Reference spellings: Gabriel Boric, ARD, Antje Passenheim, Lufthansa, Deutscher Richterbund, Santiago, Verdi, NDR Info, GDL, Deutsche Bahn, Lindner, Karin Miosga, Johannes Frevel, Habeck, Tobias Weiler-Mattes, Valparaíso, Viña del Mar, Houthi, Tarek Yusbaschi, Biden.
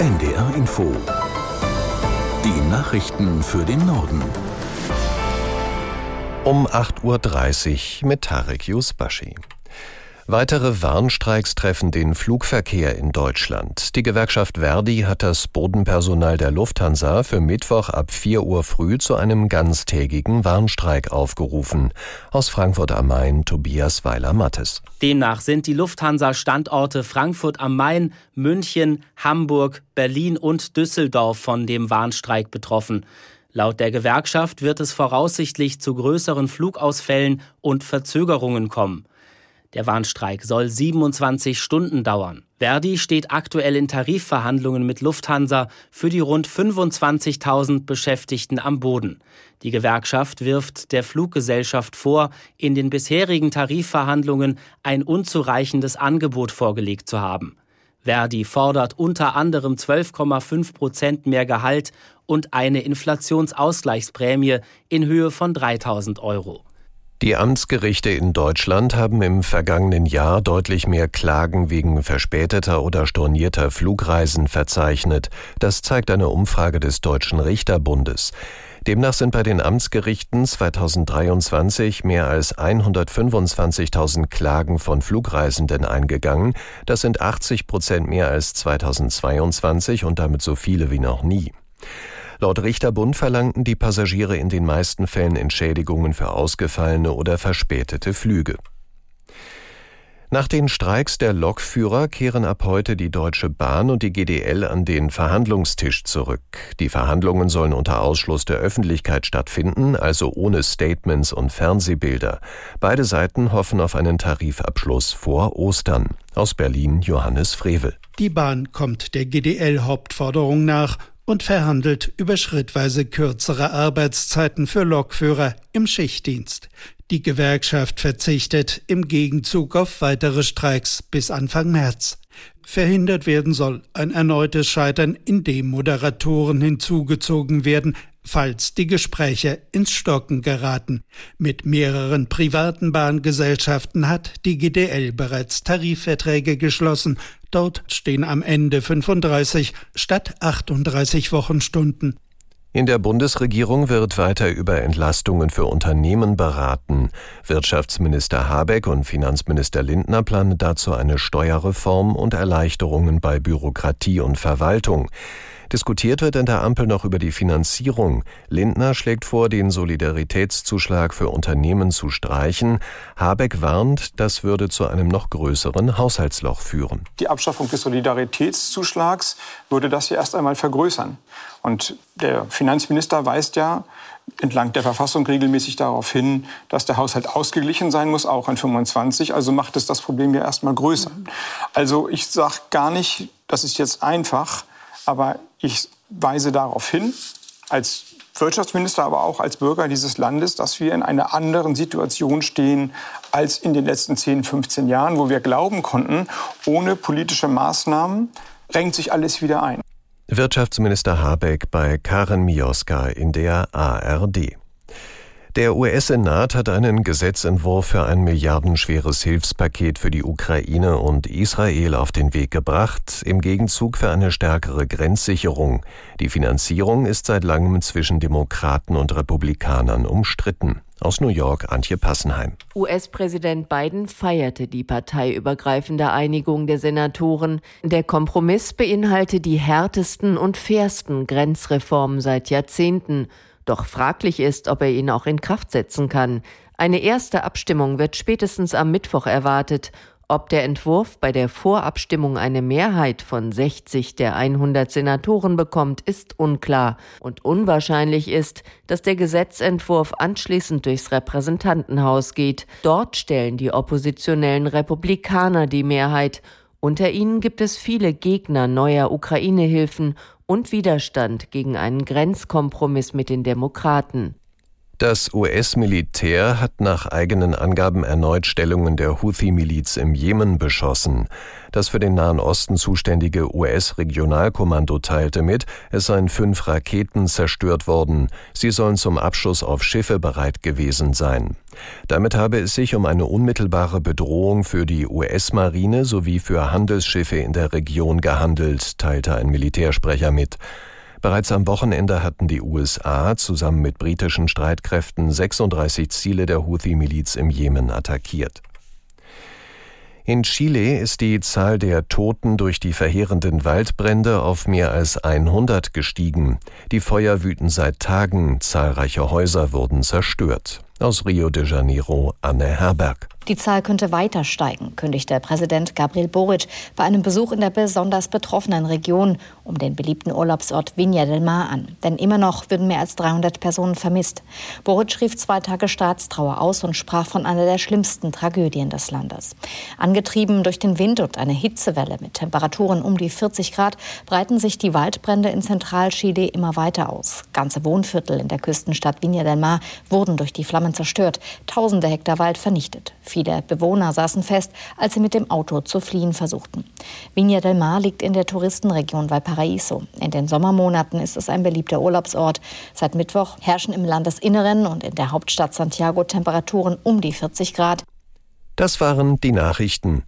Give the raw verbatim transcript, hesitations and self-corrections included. N D R Info. Die Nachrichten für den Norden. Um acht Uhr dreißig mit Tarek Yusbaschi. Weitere Warnstreiks treffen den Flugverkehr in Deutschland. Die Gewerkschaft Verdi hat das Bodenpersonal der Lufthansa für Mittwoch ab vier Uhr früh zu einem ganztägigen Warnstreik aufgerufen. Aus Frankfurt am Main, Tobias Weiler-Mattes. Demnach sind die Lufthansa-Standorte Frankfurt am Main, München, Hamburg, Berlin und Düsseldorf von dem Warnstreik betroffen. Laut der Gewerkschaft wird es voraussichtlich zu größeren Flugausfällen und Verzögerungen kommen. Der Warnstreik soll siebenundzwanzig Stunden dauern. Verdi steht aktuell in Tarifverhandlungen mit Lufthansa für die rund fünfundzwanzigtausend Beschäftigten am Boden. Die Gewerkschaft wirft der Fluggesellschaft vor, in den bisherigen Tarifverhandlungen ein unzureichendes Angebot vorgelegt zu haben. Verdi fordert unter anderem zwölf Komma fünf Prozent mehr Gehalt und eine Inflationsausgleichsprämie in Höhe von dreitausend Euro. Die Amtsgerichte in Deutschland haben im vergangenen Jahr deutlich mehr Klagen wegen verspäteter oder stornierter Flugreisen verzeichnet. Das zeigt eine Umfrage des Deutschen Richterbundes. Demnach sind bei den Amtsgerichten zweitausenddreiundzwanzig mehr als hundertfünfundzwanzigtausend Klagen von Flugreisenden eingegangen. Das sind achtzig Prozent mehr als zweitausendzweiundzwanzig und damit so viele wie noch nie. Laut Richterbund verlangten die Passagiere in den meisten Fällen Entschädigungen für ausgefallene oder verspätete Flüge. Nach den Streiks der Lokführer kehren ab heute die Deutsche Bahn und die G D L an den Verhandlungstisch zurück. Die Verhandlungen sollen unter Ausschluss der Öffentlichkeit stattfinden, also ohne Statements und Fernsehbilder. Beide Seiten hoffen auf einen Tarifabschluss vor Ostern. Aus Berlin Johannes Frevel. Die Bahn kommt der G D L-Hauptforderung nach und verhandelt über schrittweise kürzere Arbeitszeiten für Lokführer im Schichtdienst. Die Gewerkschaft verzichtet im Gegenzug auf weitere Streiks bis Anfang März. Verhindert werden soll ein erneutes Scheitern, indem Moderatoren hinzugezogen werden, falls die Gespräche ins Stocken geraten. Mit mehreren privaten Bahngesellschaften hat die G D L bereits Tarifverträge geschlossen. Dort stehen am Ende fünfunddreißig statt achtunddreißig Wochenstunden. In der Bundesregierung wird weiter über Entlastungen für Unternehmen beraten. Wirtschaftsminister Habeck und Finanzminister Lindner planen dazu eine Steuerreform und Erleichterungen bei Bürokratie und Verwaltung. Diskutiert wird in der Ampel noch über die Finanzierung. Lindner schlägt vor, den Solidaritätszuschlag für Unternehmen zu streichen. Habeck warnt, das würde zu einem noch größeren Haushaltsloch führen. Die Abschaffung des Solidaritätszuschlags würde das ja erst einmal vergrößern. Und der Finanzminister weist ja entlang der Verfassung regelmäßig darauf hin, dass der Haushalt ausgeglichen sein muss, auch in fünfundzwanzig. Also macht es das Problem ja erst mal größer. Also ich sage gar nicht, das ist jetzt einfach. Aber ich weise darauf hin, als Wirtschaftsminister, aber auch als Bürger dieses Landes, dass wir in einer anderen Situation stehen als in den letzten zehn, fünfzehn Jahren, wo wir glauben konnten, ohne politische Maßnahmen renkt sich alles wieder ein. Wirtschaftsminister Habeck bei Karin Miosga in der A R D. Der U S-Senat hat einen Gesetzentwurf für ein milliardenschweres Hilfspaket für die Ukraine und Israel auf den Weg gebracht, im Gegenzug für eine stärkere Grenzsicherung. Die Finanzierung ist seit langem zwischen Demokraten und Republikanern umstritten. Aus New York, Antje Passenheim. U S-Präsident Biden feierte die parteiübergreifende Einigung der Senatoren. Der Kompromiss beinhalte die härtesten und fairsten Grenzreformen seit Jahrzehnten. Doch fraglich ist, ob er ihn auch in Kraft setzen kann. Eine erste Abstimmung wird spätestens am Mittwoch erwartet. Ob der Entwurf bei der Vorabstimmung eine Mehrheit von sechzig der hundert Senatoren bekommt, ist unklar. Und unwahrscheinlich ist, dass der Gesetzentwurf anschließend durchs Repräsentantenhaus geht. Dort stellen die oppositionellen Republikaner die Mehrheit. Unter ihnen gibt es viele Gegner neuer Ukraine-Hilfen und Widerstand gegen einen Grenzkompromiss mit den Demokraten. Das U S-Militär hat nach eigenen Angaben erneut Stellungen der Houthi-Miliz im Jemen beschossen. Das für den Nahen Osten zuständige U S-Regionalkommando teilte mit, es seien fünf Raketen zerstört worden. Sie sollen zum Abschuss auf Schiffe bereit gewesen sein. Damit habe es sich um eine unmittelbare Bedrohung für die U S-Marine sowie für Handelsschiffe in der Region gehandelt, teilte ein Militärsprecher mit. Bereits am Wochenende hatten die U S A zusammen mit britischen Streitkräften sechsunddreißig Ziele der Houthi-Miliz im Jemen attackiert. In Chile ist die Zahl der Toten durch die verheerenden Waldbrände auf mehr als hundert gestiegen. Die Feuer wüten seit Tagen, zahlreiche Häuser wurden zerstört. Aus Rio de Janeiro, Anne Habeck. Die Zahl könnte weiter steigen, kündigte Präsident Gabriel Boric bei einem Besuch in der besonders betroffenen Region um den beliebten Urlaubsort Viña del Mar an. Denn immer noch würden mehr als dreihundert Personen vermisst. Boric rief zwei Tage Staatstrauer aus und sprach von einer der schlimmsten Tragödien des Landes. Angetrieben durch den Wind und eine Hitzewelle mit Temperaturen um die vierzig Grad breiten sich die Waldbrände in Zentralchile immer weiter aus. Ganze Wohnviertel in der Küstenstadt Viña del Mar wurden durch die Flammen zerstört, tausende Hektar Wald vernichtet. Viele Bewohner saßen fest, als sie mit dem Auto zu fliehen versuchten. Viña del Mar liegt in der Touristenregion Valparaíso. In den Sommermonaten ist es ein beliebter Urlaubsort. Seit Mittwoch herrschen im Landesinneren und in der Hauptstadt Santiago Temperaturen um die vierzig Grad. Das waren die Nachrichten.